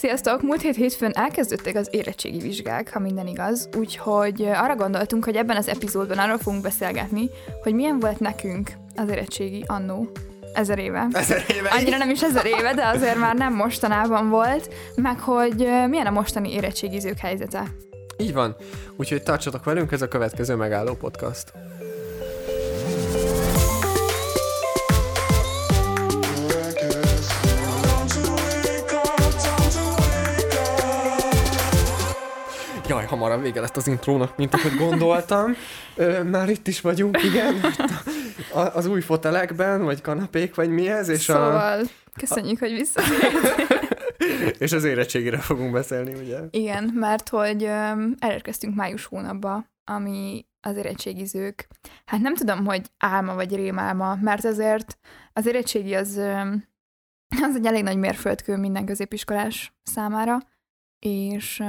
Sziasztok! Múlt hét hétfőn elkezdődtek az érettségi vizsgák, ha minden igaz, úgyhogy arra gondoltunk, hogy ebben az epizódban arról fogunk beszélgetni, hogy milyen volt nekünk az érettségi annó. 1000 éve. 1000 éve? Annyira nem is 1000 éve, de azért már nem mostanában volt, meg hogy milyen a mostani érettségizők helyzete. Így van. Úgyhogy tartsatok velünk, ez a következő megálló podcast. Jaj, hamarabb vége lett az intrónak, mint ahogy gondoltam. Már itt is vagyunk, igen. Az új fotelekben, vagy kanapék, vagy mi ez? És szóval, köszönjük, hogy visszatértél. És az érettségire fogunk beszélni, ugye? Igen, mert hogy elérkeztünk május hónapba, ami az érettségizők. Hát nem tudom, hogy álma vagy rémálma, mert azért az érettségi az egy elég nagy mérföldkő minden középiskolás számára, és...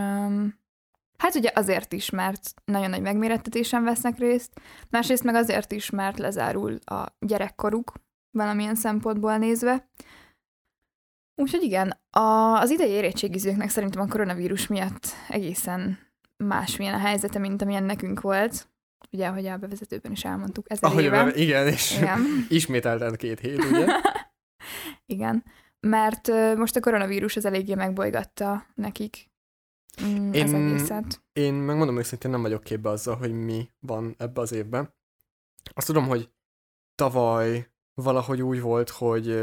Hát ugye azért is, mert nagyon nagy megmérettetésen vesznek részt, másrészt meg azért is, mert lezárul a gyerekkoruk valamilyen szempontból nézve. Úgyhogy igen, az idei érettségizőknek szerintem a koronavírus miatt egészen másmilyen a helyzete, mint amilyen nekünk volt. Ugye, ahogy a bevezetőben is elmondtuk, 1000 éve. Igen, és igen. Ismételten 2 hét, ugye? Igen, mert most a koronavírus az eléggé megbolygatta nekik. Én megmondom őszintén, nem vagyok képbe azzal, hogy mi van ebbe az évben. Azt tudom, hogy tavaly valahogy úgy volt, hogy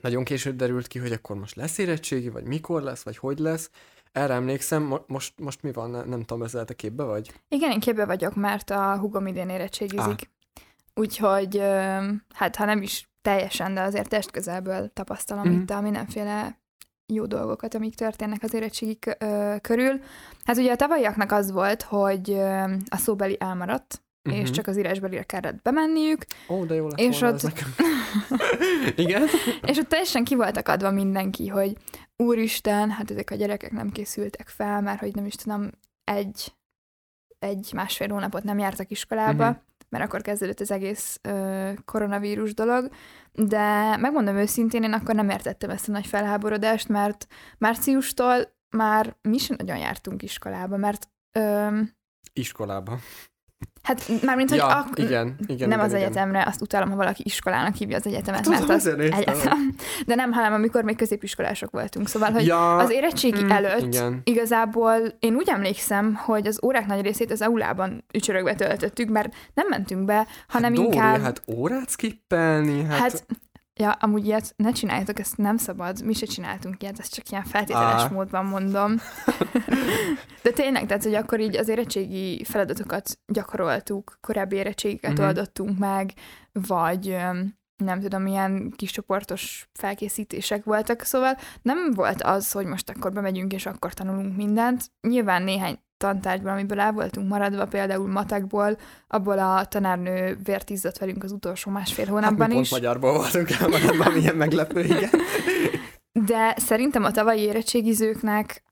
nagyon később derült ki, hogy akkor most lesz érettségi, vagy mikor lesz, vagy hogy lesz. Erre emlékszem, most mi van? Nem tudom, ezzel te képbe vagy? Igen, én képbe vagyok, mert a húgom idén érettségizik. Úgyhogy, hát ha nem is teljesen, de azért testközelből tapasztalom itt a mindenféle jó dolgokat, amik történnek az érettségi körül. Hát ugye a tavalyiaknak az volt, hogy a szóbeli elmaradt, és csak az írásbelire kellett bemenniük. Ó, de jó lett és volna ott... ez nekem. Igen? És ott teljesen ki voltak adva mindenki, hogy úristen, hát ezek a gyerekek nem készültek fel, mert hogy nem is tudom, másfél hónapot nem jártak iskolába, mert akkor kezdődött az egész koronavírus dolog, de megmondom őszintén, én akkor nem értettem ezt a nagy felháborodást, mert márciustól már mi sem nagyon jártunk iskolába, mert... Iskolába. Hát mármint, hogy igen, egyetemre, azt utálom, ha valaki iskolának hívja az egyetemet, hát, mert az egyetem. De nem, hanem amikor még középiskolások voltunk. Szóval, hogy az érettségi előtt igazából én úgy emlékszem, hogy az órák nagy részét az aulában ücsörögbe töltöttük, mert nem mentünk be, hanem hát, inkább... Dóri, hát órát skippelni, hát... Ja, amúgy ilyet ne csináljatok, ezt nem szabad, mi se csináltunk ilyet, ezt csak ilyen feltételes módban mondom. De tényleg, tehát, hogy akkor így az érettségi feladatokat gyakoroltuk, korábbi érettségiket oldottunk meg, vagy nem tudom, ilyen kis csoportos felkészítések voltak, szóval nem volt az, hogy most akkor bemegyünk és akkor tanulunk mindent. Nyilván néhány tantárgyban, amiből el voltunk maradva, például matekból, abból a tanárnő vért izzadt velünk az utolsó másfél hónapban is. Hát pont magyarból voltunk el maradva, milyen meglepő, igen. De szerintem a tavalyi érettségizőknek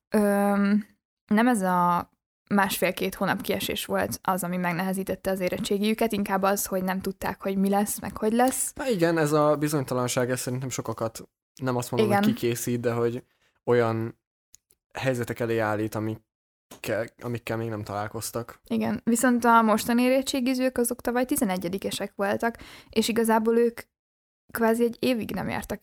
nem ez a másfél-két hónap kiesés volt az, ami megnehezítette az érettségiüket, inkább az, hogy nem tudták, hogy mi lesz, meg hogy lesz. Na igen, ez a bizonytalanság, ez szerintem sokakat, nem azt mondom, hogy kikészít, de hogy olyan helyzetek elé állít, amikkel még nem találkoztak. Igen, viszont a mostani érettségizők azok tavaly 11-esek voltak, és igazából ők kvázi egy évig nem jártak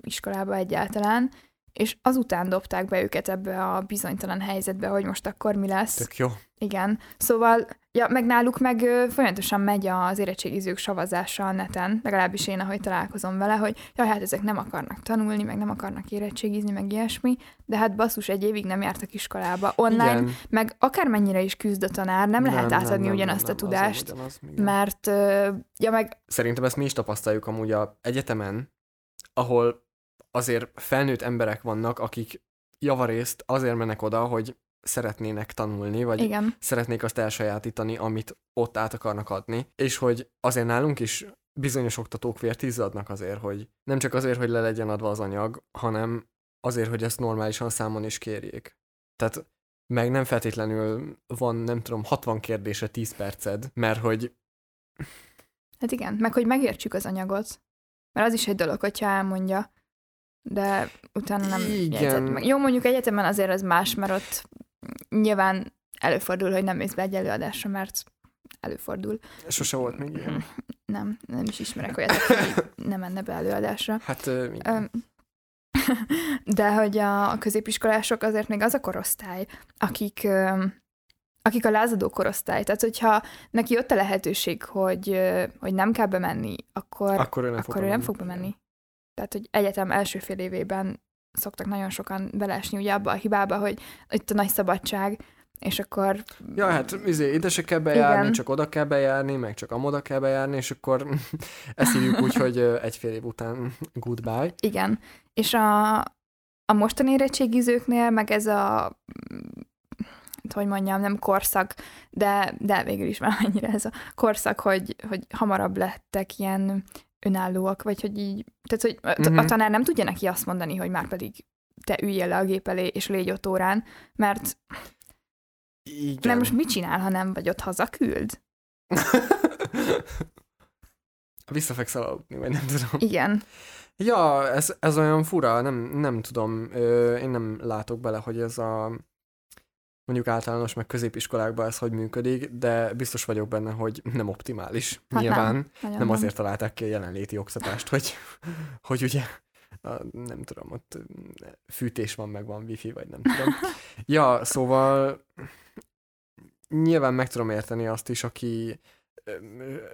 iskolába egyáltalán, és azután dobták be őket ebbe a bizonytalan helyzetbe, hogy most akkor mi lesz. Tök jó. Igen, szóval, meg náluk meg folyamatosan megy az érettségizők savazása a neten, legalábbis én, ahogy találkozom vele, hogy hát ezek nem akarnak tanulni, meg nem akarnak érettségizni, meg ilyesmi, de hát basszus, egy évig nem jártak iskolába online, igen. Meg akármennyire is küzd a tanár, nem lehet átadni ugyanazt a tudást, mert, meg... Szerintem ezt mi is tapasztaljuk amúgy a egyetemen, ahol azért felnőtt emberek vannak, akik javarészt azért mennek oda, hogy szeretnének tanulni, vagy szeretnék azt elsajátítani, amit ott át akarnak adni, és hogy azért nálunk is bizonyos oktatók vért izzadnak azért, hogy nem csak azért, hogy le legyen adva az anyag, hanem azért, hogy ezt normálisan számon is kérjék. Tehát meg nem feltétlenül van, nem tudom, 60 kérdésre 10 perced, mert hogy... Hát igen, meg hogy megértsük az anyagot, mert az is egy dolog, hogyha elmondja, de utána nem jegyzett meg. Jó, mondjuk egyetemen azért az más, mert ott nyilván előfordul, hogy nem mész be egy előadásra, mert előfordul. Sose volt még ilyen? Nem, nem is ismerek olyat, aki nem menne be előadásra. Hát, igen. De hogy a középiskolások azért még az a korosztály, akik a lázadó korosztály. Tehát, hogyha neki jött a lehetőség, hogy nem kell bemenni, akkor ő nem fog bemenni. Tehát, hogy egyetem első fél évében szoktak nagyon sokan beleesni ugye abba a hibába, hogy itt a nagy szabadság, és akkor... Ja, hát ide se kell bejárni, igen. Csak oda kell bejárni, meg csak amoda kell bejárni, és akkor ezt hívjuk úgy, hogy egy fél év után goodbye. Igen. És a mostani érettségizőknél, meg ez a... hogy mondjam, nem korszak, de végül is már annyira ez a korszak, hogy hamarabb lettek ilyen önállóak, vagy hogy így, tehát hogy a tanár nem tudja neki azt mondani, hogy már pedig te üljél le a gép elé, és légy ott órán, mert igen. Nem most mit csinál, ha nem vagy ott hazaküld? Visszafeksz aludni, vagy nem tudom. Igen. Ja, ez olyan fura, nem tudom, én nem látok bele, hogy ez a mondjuk általános, meg középiskolákban ez hogy működik, de biztos vagyok benne, hogy nem optimális. Hát nyilván nem azért találták ki a jelenléti oktatást, hogy ugye, nem tudom, ott fűtés van, meg van wifi, vagy nem tudom. Ja, szóval nyilván meg tudom érteni azt is, aki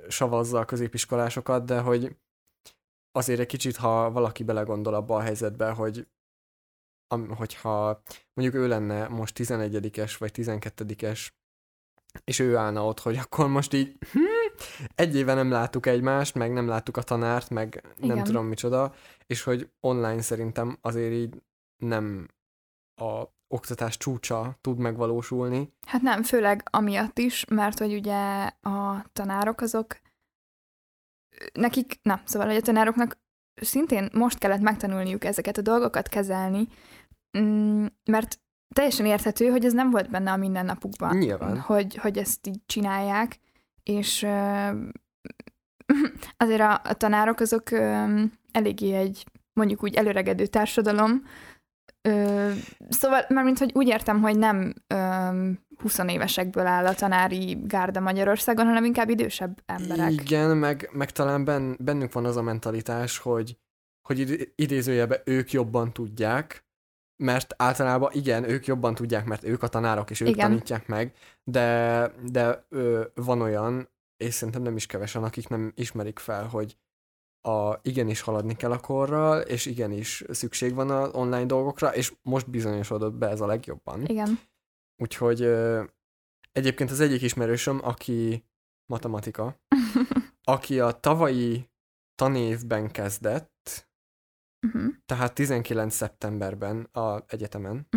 savazza a középiskolásokat, de hogy azért egy kicsit, ha valaki belegondol abba a helyzetbe, hogyha mondjuk ő lenne most 11-es vagy 12-es, és ő állna ott, hogy akkor most így egy éve nem láttuk egymást, meg nem láttuk a tanárt, meg igen. Nem tudom micsoda, és hogy online szerintem azért így nem a oktatás csúcsa tud megvalósulni. Hát nem, főleg amiatt is, mert hogy ugye a tanárok azok a tanároknak szintén most kellett megtanulniuk ezeket a dolgokat kezelni, mert teljesen érthető, hogy ez nem volt benne a mindennapukban. Nyilván. Hogy ezt így csinálják, és azért a tanárok azok eléggé egy, mondjuk úgy előregedő társadalom. Szóval, mármint, hogy úgy értem, hogy nem 20 évesekből áll a tanári gárda Magyarországon, hanem inkább idősebb emberek. Igen, meg talán bennünk van az a mentalitás, hogy idézőjelben ők jobban tudják, mert általában igen, ők jobban tudják, mert ők a tanárok, és ők igen. Tanítják meg, de van olyan, és szerintem nem is kevesen, akik nem ismerik fel, hogy igenis haladni kell a korral, és igenis szükség van az online dolgokra, és most bizonyosodott be ez a legjobban. Igen. Úgyhogy egyébként az egyik ismerősöm, aki matematika, aki a tavalyi tanévben kezdett, tehát 19. szeptemberben az egyetemen,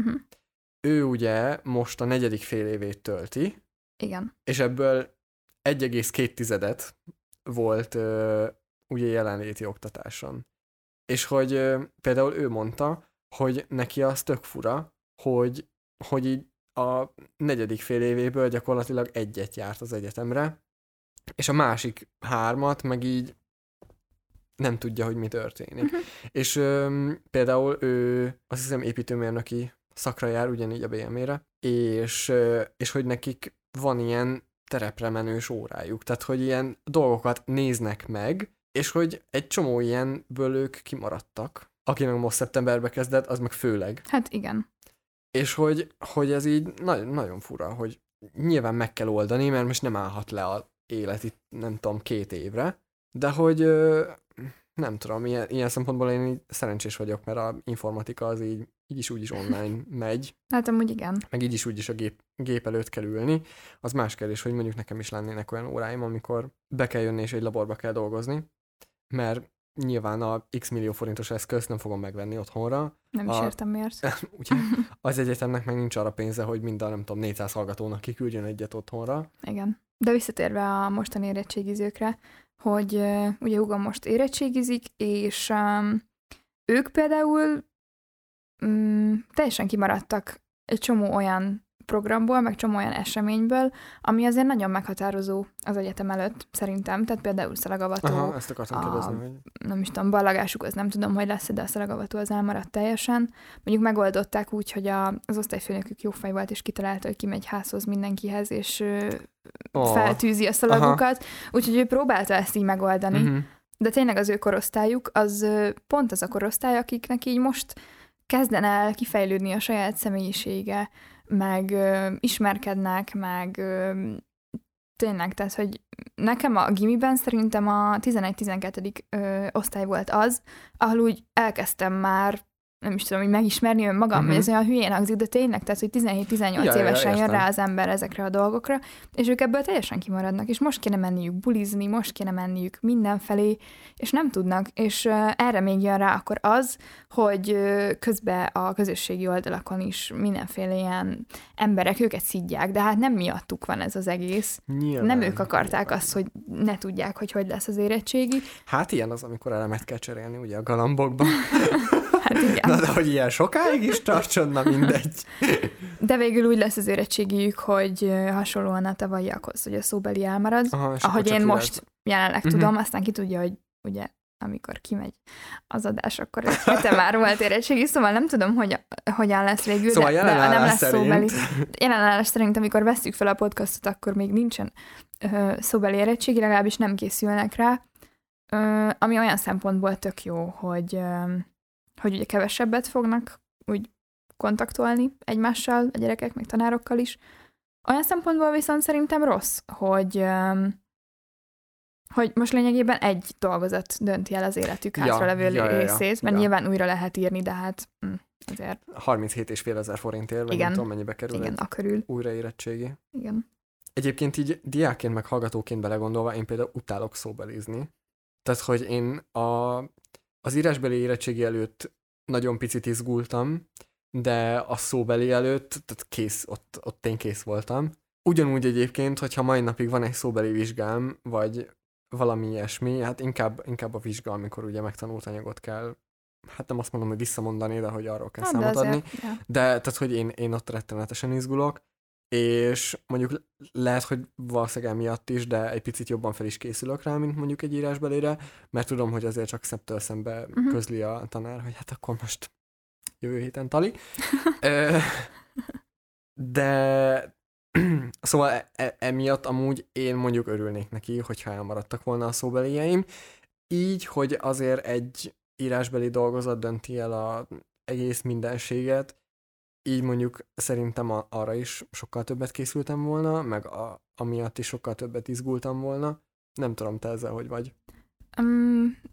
ő ugye most a 4. fél évét tölti, igen. És ebből 1,2 volt ugye jelenléti oktatáson. És hogy például ő mondta, hogy neki az tök fura, hogy így a 4. fél évéből gyakorlatilag egyet járt az egyetemre, és a másik 3-at meg így nem tudja, hogy mi történik. És például ő azt hiszem építőmérnöki szakra jár, ugyanígy a BM-re, és hogy nekik van ilyen terepre menős órájuk, tehát hogy ilyen dolgokat néznek meg, és hogy egy csomó ilyenből ők kimaradtak. Aki meg most szeptemberbe kezdett, az meg főleg. Hát igen. És hogy ez így nagyon fura, hogy nyilván meg kell oldani, mert most nem állhat le a élet itt, nem tudom, 2 évre, de hogy nem tudom, ilyen szempontból én így szerencsés vagyok, mert a informatika az így is úgyis online megy. Hát amúgy igen. Meg így is úgyis a gép előtt kell ülni. Az más kérdés, hogy mondjuk nekem is lennének olyan óráim, amikor be kell jönni és egy laborba kell dolgozni, mert nyilván a x millió forintos eszközt nem fogom megvenni otthonra. Nem is értem miért. Ugye, az egyetemnek meg nincs arra pénze, hogy mind a, nem tudom, 400 hallgatónak kiküldjön egyet otthonra. Igen. De visszatérve a mostani érettségizőkre, hogy ugye húgom most érettségizik, és ők például teljesen kimaradtak egy csomó olyan programból, meg csomó olyan eseményből, ami azért nagyon meghatározó az egyetem előtt, szerintem. Tehát például szalagavató. Aha, ezt akartam kérdezni. Hogy... Nem is tudom, ballagásuk, az nem tudom, hogy lesz, de a szalagavató az elmaradt teljesen. Mondjuk megoldották úgy, hogy az osztályfőnökük jó fej volt, és kitalálta, hogy kimegy házhoz mindenkihez, és feltűzi a szalagokat. Úgyhogy ő próbálta ezt így megoldani. Uh-huh. De tényleg az ő korosztályuk, az pont az a korosztály, akiknek így most kezden el kifejlődni a saját személyisége, meg ismerkednek, meg tényleg, tehát, hogy nekem a gimiben szerintem a 11-12. Osztály volt az, ahol úgy elkezdtem már, nem is tudom, hogy megismerni önmagam, uh-huh. ez olyan hülyén hangzik, de tényleg, tehát, hogy 17-18 évesen jön rá az ember ezekre a dolgokra, és ők ebből teljesen kimaradnak, és most kéne menniük bulizni, most kéne menniük mindenfelé, és nem tudnak, és erre még jön rá akkor az, hogy közben a közösségi oldalakon is mindenféle ilyen emberek őket szidják, de hát nem miattuk van ez az egész. Nyilván, nem ők akarták azt, hogy ne tudják, hogy hogy lesz az érettségi. Hát ilyen az, amikor elemet kell cserélni, ugye a galambokban. Hát igen. Na, de hogy ilyen sokáig is tartson, na mindegy. De végül úgy lesz az érettségiük, hogy hasonlóan a tavalyiakhoz, hogy a szóbeli elmarad. Aha, ahogy én most jelenleg tudom, aztán ki tudja, hogy ugye, amikor kimegy az adás, akkor egy hete már volt érettségi, szóval nem tudom, hogy hogyan lesz végül, szóval de nem lesz szóbeli. Jelenállás szerint, amikor vesszük fel a podcastot, akkor még nincsen szóbeli érettségi, legalábbis nem készülnek rá, ami olyan szempontból tök jó, hogy ugye kevesebbet fognak úgy kontaktolni egymással, a gyerekek, meg tanárokkal is. Olyan szempontból viszont szerintem rossz, hogy most lényegében egy dolgozat dönti el az életük hátralevő részét, mert nyilván újra lehet írni, de hát azért... 37,500 forintért, vagy nem tudom, mennyibe kerül egy újraérettségi. Igen. Egyébként így diákként, meg hallgatóként belegondolva, én például utálok szóbelizni. Tehát, hogy én az írásbeli érettségi előtt nagyon picit izgultam, de a szóbeli előtt, tehát kész, ott én kész voltam. Ugyanúgy egyébként, hogyha mai napig van egy szóbeli vizsgám, vagy valami ilyesmi, hát inkább a vizsga, amikor ugye megtanult anyagot kell, hát nem azt mondom, hogy visszamondani, de hogy arról kell számot adni. De tehát, hogy én ott rettenetesen izgulok, és mondjuk lehet, hogy valószínűleg miatt is, de egy picit jobban fel is készülök rá, mint mondjuk egy írásbelére, mert tudom, hogy azért csak szemtől szembe közli a tanár, hogy hát akkor most jövő héten tali. De szóval emiatt amúgy én mondjuk örülnék neki, hogyha elmaradtak volna a szóbelijeim, így, hogy azért egy írásbeli dolgozat dönti el az egész mindenséget, így mondjuk szerintem arra is sokkal többet készültem volna, meg amiatt is sokkal többet izgultam volna. Nem tudom, te ezzel hogy vagy.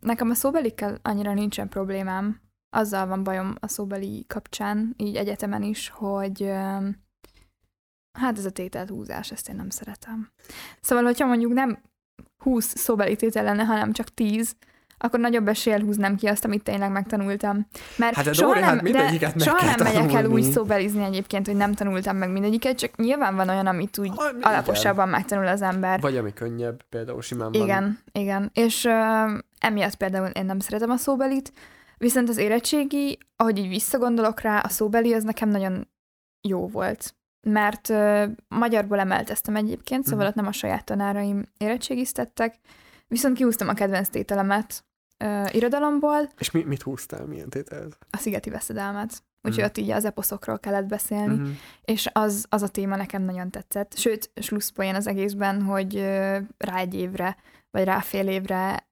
Nekem a szóbelikkel annyira nincsen problémám. Azzal van bajom a szóbeli kapcsán, így egyetemen is, hogy hát ez a tételhúzás, ezt én nem szeretem. Szóval, hogyha mondjuk nem 20 szóbeli tétel lenne, hanem csak 10, akkor nagyobb eséllyel húznám ki azt, amit tényleg megtanultam. Mert hát soha nem megyek el úgy szóbelizni egyébként, hogy nem tanultam meg mindegyiket, csak nyilván van olyan, amit úgy alaposabban megtanul az ember. Vagy ami könnyebb, például simán van. Igen. És emiatt például én nem szeretem a szóbelit, viszont az érettségi, ahogy így visszagondolok rá, a szóbeli az nekem nagyon jó volt. Mert magyarból emelteztem egyébként, szóval ott nem a saját tanáraim érettségiztettek, viszont kihúztam a kedvenc tételemet irodalomból. És mit húztál? Milyen tételt? A Szigeti veszedelmet. Úgyhogy ott így az eposzokról kellett beszélni. És az a téma nekem nagyon tetszett. Sőt, slusszpoén az egészben, hogy rá egy évre, vagy rá fél évre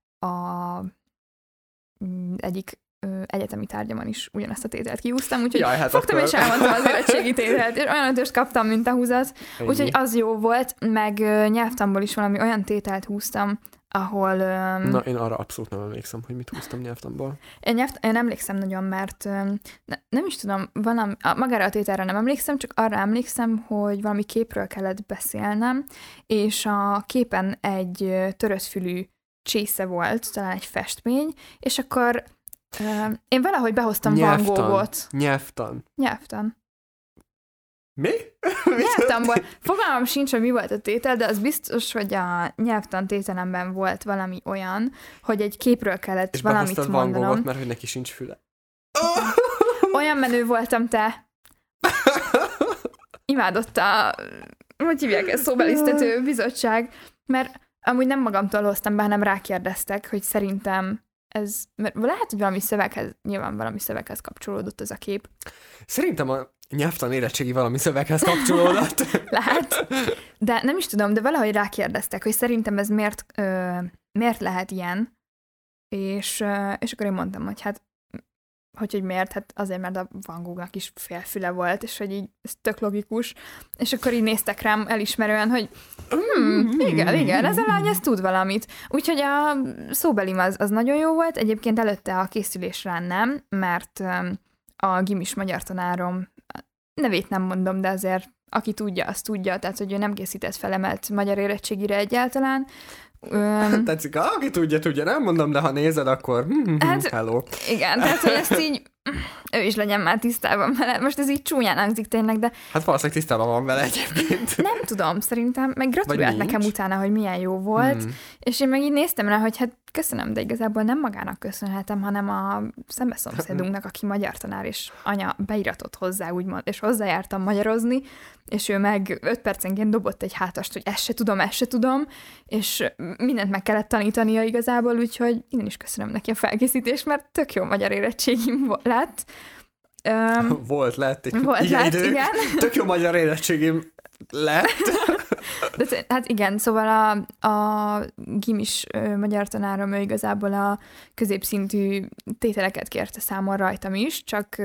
egyik egyetemi tárgyamon is ugyanezt a tételt kihúztam, úgyhogy jaj, hát fogtam akkor... és elmondtam az érettségi tételt, és olyan ötöst kaptam, mint a húzat. Úgyhogy az jó volt, meg nyelvtanból is valami olyan tételt húztam, ahol... Na, én arra abszolút nem emlékszem, hogy mit húztam nyelvtanból. Én emlékszem nagyon, mert nem is tudom, magára a tételre nem emlékszem, csak arra emlékszem, hogy valami képről kellett beszélnem, és a képen egy törötfülű csésze volt, talán egy festmény, és akkor én valahogy behoztam Van Goghot. Nyelvtan. Mi? Nyelvtanból. Fogalmam sincs, hogy mi volt a tétel, de az biztos, hogy a nyelvtan tételemben volt valami olyan, hogy egy képről kellett és valamit mondanom. És behoztad Van Goghot, mert hogy neki sincs füle. Olyan menő voltam, te. imádott, hogy hívják ezt, szóbelisztető bizottság, mert amúgy nem magamtól hoztam be, hanem rákérdeztek, hogy szerintem ez, mert lehet, hogy nyilván valami szöveghez kapcsolódott ez a kép. Szerintem a nyelvtan érettségi valami szöveghez kapcsolódott. Lehet, de nem is tudom, de valahogy rákérdeztek, hogy szerintem ez miért lehet ilyen, és akkor én mondtam, hogy hát hogy miért, hát azért, mert a Van Gogh-nak is félfüle volt, és hogy így ez tök logikus, és akkor így néztek rám elismerően, hogy igen, ez a lány, ez tud valamit. Úgyhogy a szóbelim az nagyon jó volt, egyébként előtte a készülésre nem, mert a gimis magyar tanárom, nevét nem mondom, de azért aki tudja, az tudja, tehát hogy ő nem készített felemelt magyar érettségire egyáltalán. Tetszik, aki tudja, nem mondom, de ha nézed, akkor hát, hello. Igen, tehát hogy ezt így ő is legyen már tisztában vele. Most ez így csúnyán hangzik tényleg, de... Hát valószínűleg tisztában van vele egyébként. Nem tudom, szerintem, meg gratulált nekem utána, hogy milyen jó volt, és én meg így néztem rá, hogy hát köszönöm, de igazából nem magának köszönhetem, hanem a szembeszomszédunknak, aki magyar tanár, és anya beiratott hozzá, úgymond, és hozzájártam magyarozni, és ő meg 5 percenként dobott egy hátast, hogy ezt se tudom, és mindent meg kellett tanítania igazából, úgyhogy én is köszönöm neki a felkészítést, mert tök jó magyar érettségim lett. Volt, igen. Tök jó magyar érettségim lett. De, hát igen, szóval a gimis magyar tanárom, ő igazából a középszintű tételeket kérte számon rajtam is, csak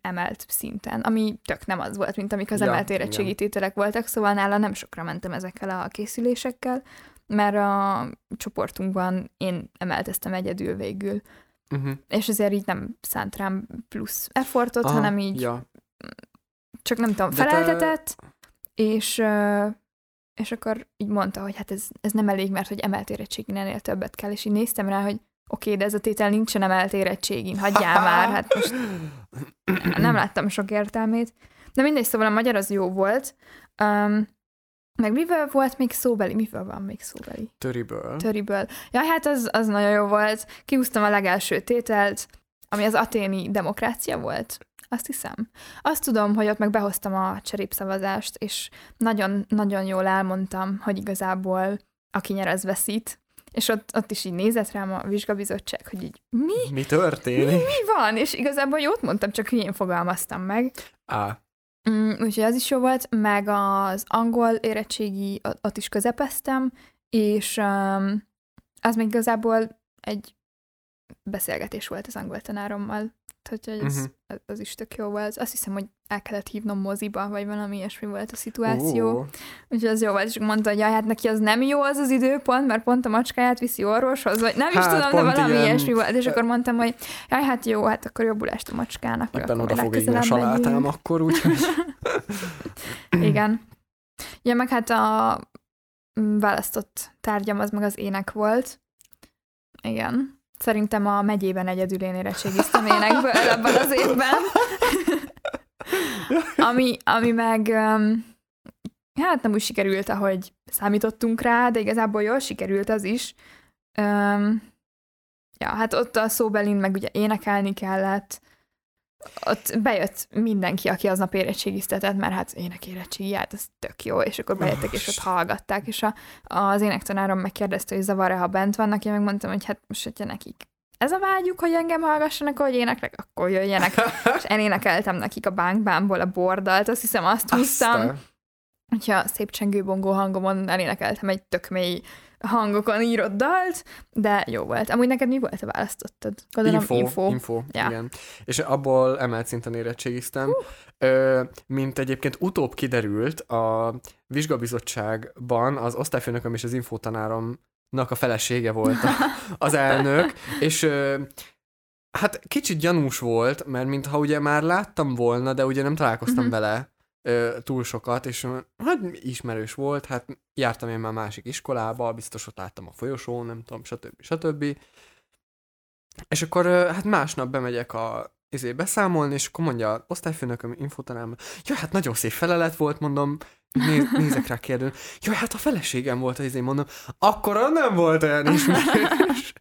emelt szinten, ami tök nem az volt, mint amik az emelt érettségi tételek voltak, szóval nála nem sokra mentem ezekkel a készülésekkel, mert a csoportunkban én emelteztem egyedül végül. Uh-huh. És azért így nem szánt rám plusz effortot, hanem így csak nem tudom, feleltetett, és akkor így mondta, hogy hát ez nem elég, mert hogy emelt érettségén ennél többet kell, és így néztem rá, hogy oké, de ez a tétel nincsen emelt érettségén, hagyjál már, hát most nem láttam sok értelmét. De mindegy, szóval a magyar az jó volt. Meg mivel volt még szóbeli? Mivel van még szóbeli? Töriből. Ja, hát az nagyon jó volt. Kiúztam a legelső tételt, ami az athéni demokrácia volt. Azt hiszem. Azt tudom, hogy ott meg behoztam a cserépszavazást, és nagyon-nagyon jól elmondtam, hogy igazából aki nyer, az veszít. És ott is így nézett rám a vizsgabizottság, hogy így mi? Mi történik? Mi van? És igazából jót mondtam, csak hülyén fogalmaztam meg. Úgyhogy az is jó volt, meg az angol érettségi, ott is közepeztem, és az még igazából egy beszélgetés volt az angol tanárommal, úgyhogy az is tök jó volt. Azt hiszem, hogy el kellett hívnom moziba, vagy valami ilyesmi volt a szituáció. Úgyhogy az jó volt, és mondta, hogy hát neki az nem jó az időpont, mert pont a macskáját viszi orvoshoz, vagy nem is tudom, de valami ilyesmi volt. És akkor mondtam, hogy hát jó, hát akkor jobbulást a macskának. Ebben oda fog égni a salátám akkor, úgyhogy. Igen. Ja, meg hát a választott tárgyam az meg az ének volt. Igen. Szerintem a megyében egyedül én érettségiztem énekből abban az évben. ami meg hát nem úgy sikerült, ahogy számítottunk rá, de igazából jól sikerült az is. Hát ott a szóbelin meg ugye énekelni kellett. Ott bejött mindenki, aki aznap érettségiztetett, mert hát énekérettségi, hát ez tök jó, és akkor bejöttek, és ott hallgatták, és az énektanárom megkérdezte, hogy zavar-e, ha bent vannak, én megmondtam, hogy hát most, hogyha nekik ez a vágyuk, hogy engem hallgassanak, ahogy éneklek, akkor jöjjenek. És én énekeltem nekik a bánkbámból a bordalt, azt hiszem azt húztam. Hogyha szép csengő bongó hangomon elénekeltem egy tök mély hangokon írott dalt, de jó volt. Amúgy neked mi volt a választottad? Gondolom, info. Ja. Igen. És abból emelt szinten érettségiztem. Mint egyébként utóbb kiderült, a vizsgabizottságban az osztályfőnököm és az infotanáromnak a felesége volt az elnök, és hát kicsit gyanús volt, mert mintha ugye már láttam volna, de ugye nem találkoztam vele túl sokat, és hát ismerős volt, hát jártam én már másik iskolába, biztos ott láttam a folyosón, nem tudom, stb. És akkor hát másnap bemegyek beszámolni, és akkor mondja az osztályfőnököm, infotanám, jaj, hát nagyon szép felelet volt, mondom, nézek rá kérdőn, jaj, hát a feleségem volt, mondom, akkora nem volt olyan ismerős.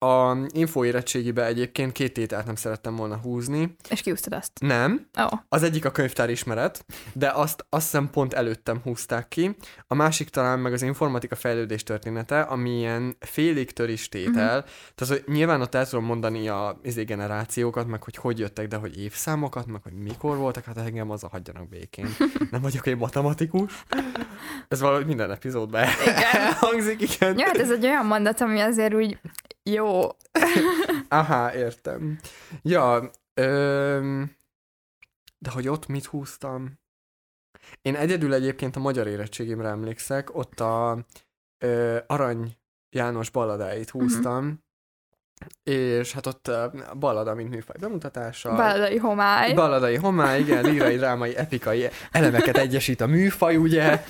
A infóérettségibe egyébként 2 tételt nem szerettem volna húzni. És kiúztad azt? Nem. Oh. Az egyik a könyvtárismeret, de azt hiszem pont előttem húzták ki. A másik talán meg az informatika fejlődés története, ami ilyen félig törés tétel. Uh-huh. Tehát nyilván ott el tudom mondani a generációkat, meg hogy jöttek, de hogy évszámokat, meg hogy mikor voltak, hát engem azzal hagyjanak békén. Nem vagyok egy matematikus. Ez valahogy minden epizódban elhangzik, igen. Ja, hát ez egy olyan mondat, ami azért úgy... Jó. Aha, értem. Ja, de hogy ott mit húztam? Én egyedül egyébként a magyar érettségimre emlékszek, ott a Arany János balladáit húztam, és hát ott ballada, mint műfaj bemutatása. Balladai homály, igen, lírai, drámai, epikai elemeket egyesít a műfaj, ugye?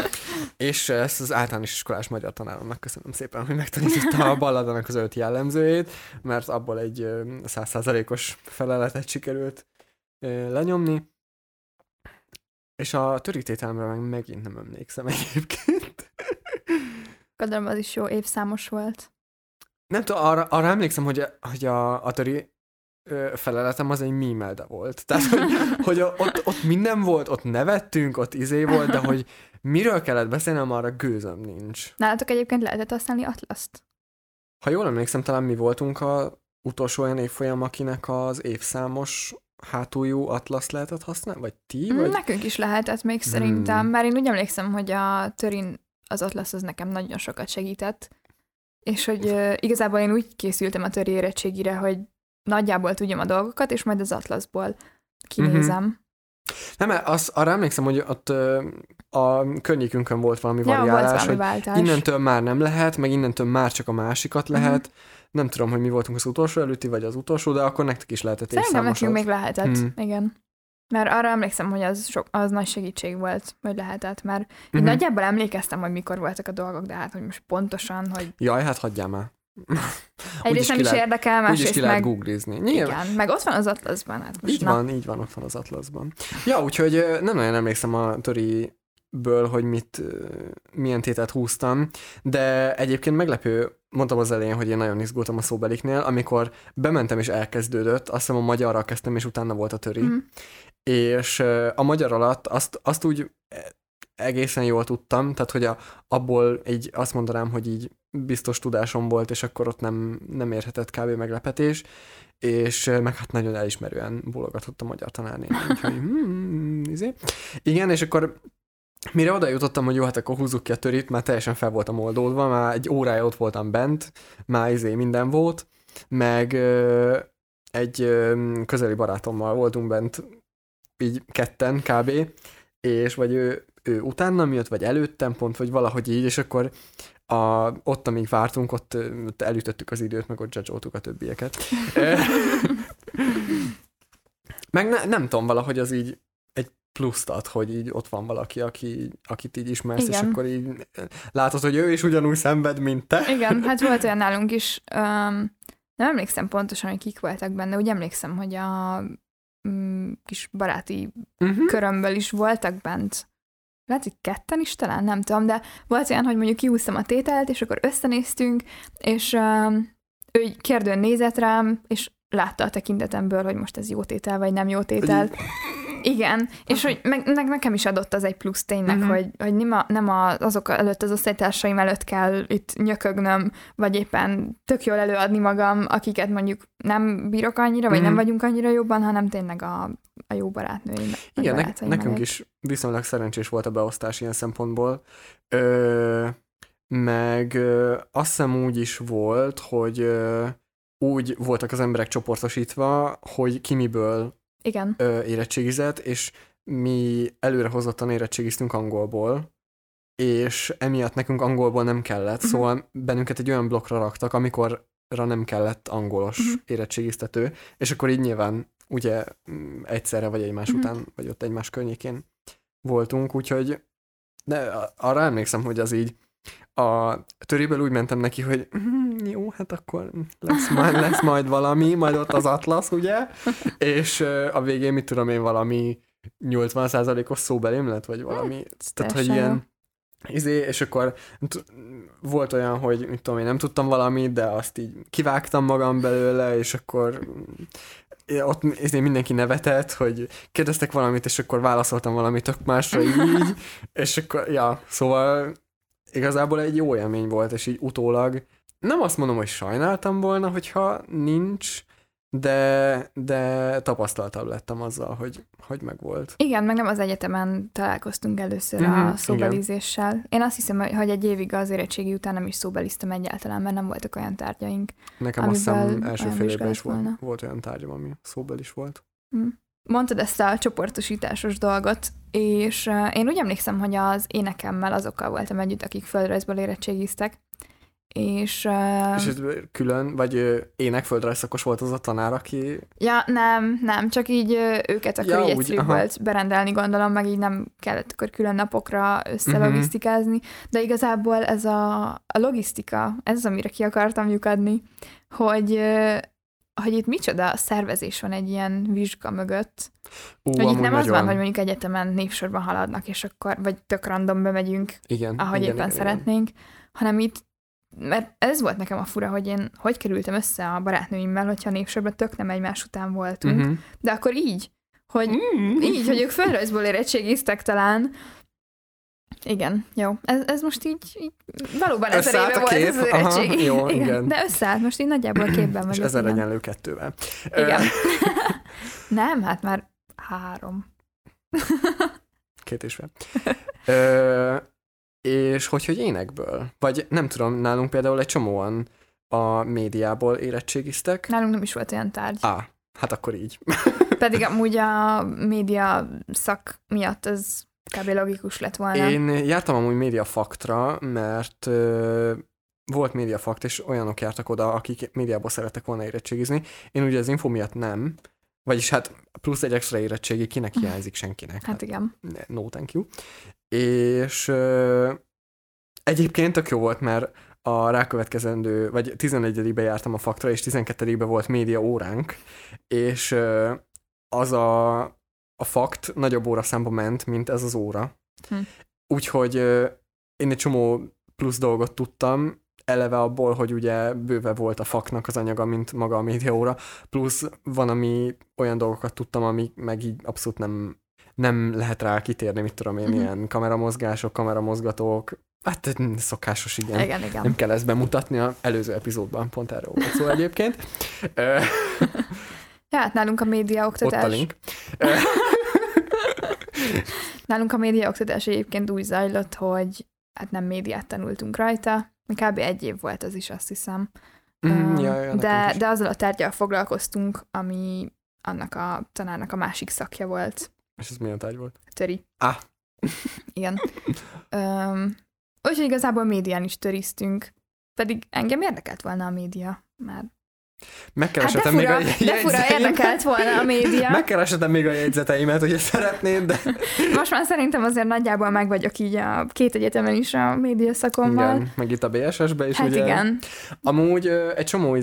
És ezt az általános iskolás magyar tanáromnak köszönöm szépen, hogy megtanította a balladának az 5 jellemzőjét, mert abból egy 100%-os feleletet sikerült lenyomni. És a törítételemre meg megint nem emlékszem egyébként. Gondolom az is jó évszámos volt. Nem tudom, arra emlékszem, hogy a töri feleletem az egy mímelde volt. Tehát, hogy ott minden volt, ott nevettünk, ott volt, de hogy miről kellett beszélnem, arra gőzöm nincs. Nálatok egyébként lehetett használni Atlaszt? Ha jól emlékszem, talán mi voltunk az utolsó olyan évfolyam, akinek az évszámos hátuljú Atlaszt lehetett használni? Vagy ti? Vagy? Nekünk is lehetett még szerintem, mert én úgy emlékszem, hogy a törin az Atlasz az nekem nagyon sokat segített. És hogy igazából én úgy készültem a töri érettségire, hogy nagyjából tudjam a dolgokat, és majd az Atlaszból kinézem. Nem, arra emlékszem, hogy ott a környékünkön volt valami variálás, volt valami hogy innentől már nem lehet, meg innentől már csak a másikat lehet. Nem tudom, hogy mi voltunk az utolsó előtti, vagy az utolsó, de akkor nektek is lehetett évszámosat. Szerintem nekünk még lehetett, igen. Mert arra emlékszem, hogy az nagy segítség volt, hogy lehetett, mert így nagyjából emlékeztem, hogy mikor voltak a dolgok, de hát, hogy most pontosan, hogy... Jaj, hát hagyjál már. Egyrészt nem is érdekel, másrészt meg... lehet googlizni. Igen, meg ott van az Atlaszban. Hát most így van, ott van az Atlaszban. Ja, úgyhogy nem nagyon emlékszem a töriből, hogy milyen tételt húztam, de egyébként meglepő, mondtam az elején, hogy én nagyon izgultam a szóbeliknél, amikor bementem és elkezdődött, azt hiszem a magyarral kezdtem, és utána volt a töri. És a magyar alatt azt úgy egészen jól tudtam, tehát hogy abból így azt mondanám, hogy így biztos tudásom volt, és akkor ott nem érhetett kb. Meglepetés, és meg hát nagyon elismerően bólogatott a magyar tanárném. Úgyhogy igen, és akkor mire oda jutottam, hogy jó, hát akkor húzzuk ki a törit, már teljesen fel voltam oldódva, már egy órája ott voltam bent, már minden volt, meg egy közeli barátommal voltunk bent, így ketten kb. És vagy ő utánam jött, vagy előttem pont, vagy valahogy így, és akkor ott, amíg vártunk, ott elütöttük az időt, meg ott dzsadzsoltuk a többieket. Meg nem tudom, valahogy az így egy pluszt ad, hogy így ott van valaki, akit így ismersz, igen. És akkor így látod, hogy ő is ugyanúgy szenved, mint te. Igen, hát volt olyan nálunk is, nem emlékszem pontosan, hogy kik voltak benne, úgy emlékszem, hogy a kis baráti körömből is voltak bent. Lehet, hogy ketten is talán, nem tudom, de volt olyan, hogy mondjuk kihúztam a tételt, és akkor összenéztünk, és ő kérdően nézett rám, és látta a tekintetemből, hogy most ez jó tétel, vagy nem jó tétel. Igen, és hogy nekem is adott az egy plusz tényleg, hogy nem azok előtt, az osztálytársaim előtt kell itt nyökögnöm, vagy éppen tök jól előadni magam, akiket mondjuk nem bírok annyira, vagy nem vagyunk annyira jobban, hanem tényleg a jó barátnőim. Igen, nekünk is viszonylag szerencsés volt a beosztás ilyen szempontból. Meg azt hiszem úgy is volt, hogy úgy voltak az emberek csoportosítva, hogy ki miből érettségizett, és mi előrehozottan érettségiztünk angolból, és emiatt nekünk angolból nem kellett, szóval bennünket egy olyan blokkra raktak, amikorra nem kellett angolos érettségiztető, és akkor így nyilván ugye egyszerre vagy egymás után, vagy ott egymás környékén voltunk, úgyhogy de arra emlékszem, hogy az így a töréből úgy mentem neki, hogy jó, hát akkor lesz majd valami, majd ott az Atlasz, ugye? És a végén, mit tudom én, valami 80%-os szóbelém lett, vagy valami. Hát, tehát, hogy ilyen és akkor volt olyan, hogy mit tudom, én nem tudtam valamit, de azt így kivágtam magam belőle, és akkor ott mindenki nevetett, hogy kérdeztek valamit, és akkor válaszoltam valamit tök másra így, és akkor, ja, szóval igazából egy jó élmény volt, és így utólag nem azt mondom, hogy sajnáltam volna, hogyha nincs, de tapasztaltabb lettem azzal, hogy megvolt. Igen, meg nem az egyetemen találkoztunk először a szóbelizéssel. Igen. Én azt hiszem, hogy egy évig az érettségi után nem is szóbeliztem egyáltalán, mert nem voltak olyan tárgyaink. Nekem azt hiszem első fél évben is volt olyan tárgyam, ami szóbel is volt. Mondtad ezt a csoportosításos dolgot, és én úgy emlékszem, hogy az énekemmel azokkal voltam együtt, akik földrajzból érettségiztek. És külön, vagy énekföldrajz szakos volt az a tanár, aki... Ja, nem, csak így őket akkor így egyszerű volt berendelni, gondolom, meg így nem kellett akkor külön napokra összelogisztikázni, de igazából ez a logisztika, ez az, amire ki akartam lyukadni, hogy itt micsoda szervezés van egy ilyen vizsga mögött. Hogy itt nem az van, hogy mondjuk egyetemen névsorban haladnak, és akkor, vagy tök random bemegyünk, ahogy éppen szeretnénk, hanem itt, mert ez volt nekem a fura, hogy én hogy kerültem össze a barátnőimmel, hogyha népsorban tök nem egymás után voltunk, de akkor így, hogy ők földrajzból érettségiztek talán. Igen, jó. Ez most így valóban 1000 éve volt ez az érettség. Jó, igen. De összeállt, most így nagyjából képben vagyok. És 1000 egyenlő 2-vel. Igen. Nem, hát már 3. 2,5. És hogy énekből? Vagy nem tudom, nálunk például egy csomóan a médiából érettségiztek. Nálunk nem is volt olyan tárgy. Hát akkor így. Pedig amúgy a média szak miatt ez kb. Logikus lett volna. Én jártam amúgy médiafaktra, mert volt médiafakt, és olyanok jártak oda, akik médiából szerettek volna érettségizni. Én ugye az info miatt nem, vagyis hát plusz egy extra érettségi, kinek hiányzik senkinek. Hát igen. No, thank you. És egyébként tök jó volt, mert a rákövetkezendő, vagy 11-ben jártam a faktra, és 12-ben volt média óránk, és az a fakt nagyobb óraszámba ment, mint ez az óra. Úgyhogy én egy csomó plusz dolgot tudtam, eleve abból, hogy ugye bőve volt a faknak az anyaga, mint maga a médiaóra, plusz van, ami olyan dolgokat tudtam, ami meg így abszolút nem lehet rá kitérni, mit tudom én, ilyen kameramozgások, kameramozgatók, hát szokásos, igen. Nem kell ezt bemutatni, az előző epizódban pont erről volt szó egyébként. Hát nálunk a médiaoktatás... Ott a link. Nálunk a médiaoktatás egyébként úgy zajlott, hogy hát nem médiát tanultunk rajta, kb. 1 év volt az is, azt hiszem. De azzal a tárgyal foglalkoztunk, ami annak a tanárnak a másik szakja volt. És ez milyen tárgy volt? Töri. Igen. Úgyhogy igazából médián is töriztünk, pedig engem érdekelt volna a média, már. Megkeresetem még a jegyzeteimet. De fura érdekelt volna a média. Megkeresetem még a jegyzeteimet, hogyha szeretnéd, de... Most már szerintem azért nagyjából meg vagyok így a 2 egyetemen is a média szakommal. Igen, meg itt a BSS-be is, hát ugye. Igen. Amúgy egy csomó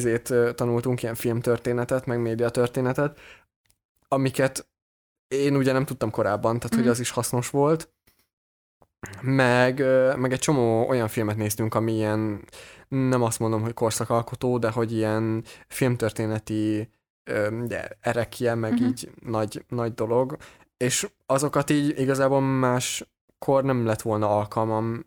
tanultunk, ilyen filmtörténetet, meg médiatörténetet, amiket én ugye nem tudtam korábban, tehát hogy az is hasznos volt. Meg egy csomó olyan filmet néztünk, ami ilyen, nem azt mondom, hogy korszakalkotó, de hogy ilyen filmtörténeti erekje, meg így nagy dolog, és azokat így igazából máskor nem lett volna alkalmam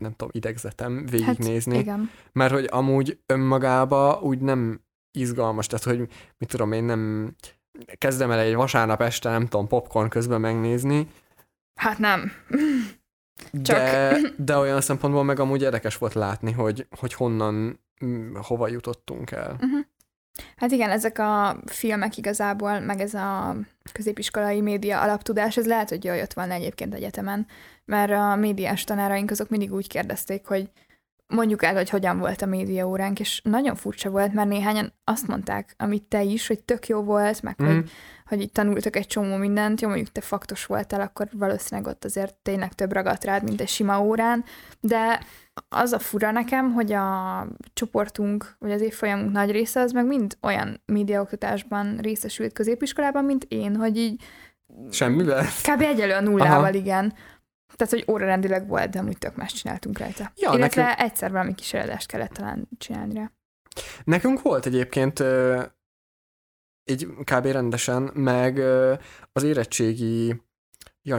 nem tudom, idegzetem végignézni. Hát, igen. Mert hogy amúgy önmagába úgy nem izgalmas, tehát hogy mit tudom én, nem kezdem el egy vasárnap este, nem tudom, popcorn közben megnézni. Hát nem. De olyan szempontból meg amúgy érdekes volt látni, hogy honnan, hova jutottunk el. Hát igen, ezek a filmek igazából, meg ez a középiskolai média alaptudás, ez lehet, hogy jól jött volna egyébként egyetemen, mert a médiás tanáraink azok mindig úgy kérdezték, hogy mondjuk el, hogy hogyan volt a média óránk, és nagyon furcsa volt, mert néhányan azt mondták, amit te is, hogy tök jó volt, meg hogy itt tanultak egy csomó mindent, jó, mondjuk te faktos voltál, akkor valószínűleg ott azért tényleg több ragadt rád, mint egy sima órán, de az a fura nekem, hogy a csoportunk, vagy az évfolyamunk nagy része, az meg mind olyan médiaoktatásban részesült középiskolában, mint én, hogy így... Semmivel? Kb. Egyelő a nullával, igen. Tehát, hogy órarendileg volt, de amúgy tök más csináltunk rajta. Ja, illetve nekünk... egyszer valami kis előadást kellett talán csinálni rá. Nekünk volt egyébként egy kb. Rendesen, meg az érettségi,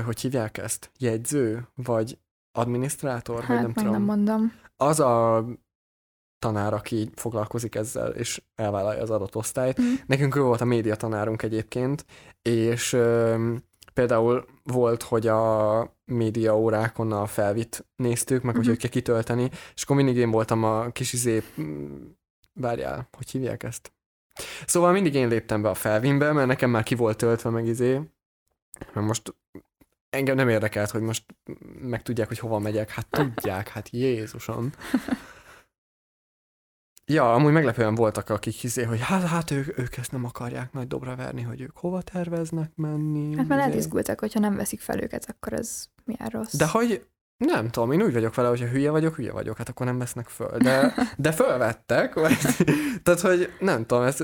hogy hívják ezt? Jegyző? Vagy adminisztrátor? Hát, vagy nem tudom. Mondom. Az a tanár, aki foglalkozik ezzel, és elvállalja az adott osztályt. Mm. Nekünk ő volt a média tanárunk egyébként, és például volt, hogy a média órákon a Felvit néztük, meg hogy kell kitölteni, és akkor mindig én voltam a kis várjál, hogy hívják ezt? Szóval mindig én léptem be a Felvinbe, mert nekem már ki volt töltve meg mert most engem nem érdekelt, hogy most meg tudják, hogy hova megyek. Hát tudják, hát Jézusom. Ja, amúgy meglepően voltak, akik hogy hát ők ezt nem akarják nagy dobra verni, hogy ők hova terveznek menni. Hát már elizgultak, hogyha nem veszik fel őket, akkor ez milyen rossz. De hogy nem tudom, én úgy vagyok vele, hogyha hülye vagyok, hát akkor nem vesznek föl. De fölvettek, vagy... Tehát, hogy nem tudom, ez...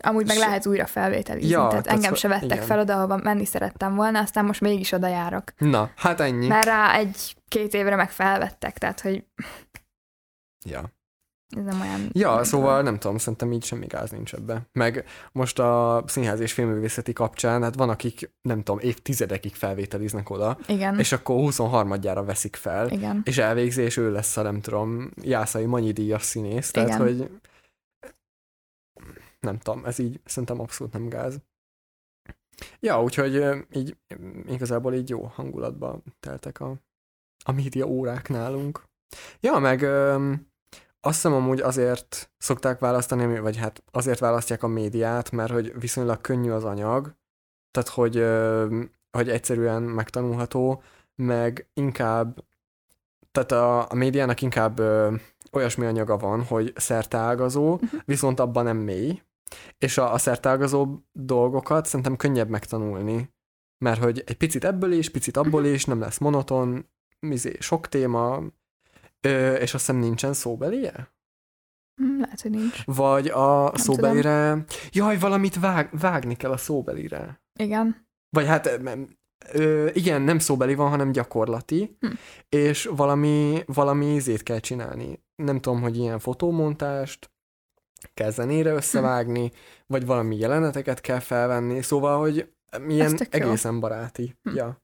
Amúgy meg lehet újra felvételizni, ja, tehát engem se vettek fel oda, ahova menni szerettem volna, aztán most mégis oda járok. Na, hát ennyi. Mert rá 1-2 évre meg felvettek, tehát, hogy... Ja. Ez nem olyan... Ja, szóval nem tudom, szerintem így semmi gáz nincs ebbe. Meg most a színház és filmművészeti kapcsán, hát van, akik nem tudom, évtizedekig felvételiznek oda, igen. És akkor 23-djára veszik fel, igen. És elvégzi, és ő lesz a nem tudom, Jászai Manyi díjas színész, tehát igen. Hogy nem tudom, ez így szerintem abszolút nem gáz. Ja, úgyhogy így igazából így jó hangulatban teltek a média órák nálunk. Ja, meg... Azt hiszem amúgy azért szokták választani, vagy hát azért választják a médiát, mert hogy viszonylag könnyű az anyag, tehát hogy egyszerűen megtanulható, meg inkább, tehát a médiának inkább olyasmi anyaga van, hogy szerteágazó, viszont abban nem mély, és a szerteágazó dolgokat szerintem könnyebb megtanulni, mert hogy egy picit ebből is, picit abból is, nem lesz monoton, sok téma, és azt hiszem nincsen szóbelie? Lehet, hogy nincs. Vagy a nem szóbelire... Tudom. Jaj, valamit vágni kell a szóbelire. Igen. Vagy hát igen, nem szóbeli van, hanem gyakorlati, és valami ízét kell csinálni. Nem tudom, hogy ilyen fotómontást kell zenére összevágni, vagy valami jeleneteket kell felvenni, szóval, hogy ilyen egészen baráti. Ja.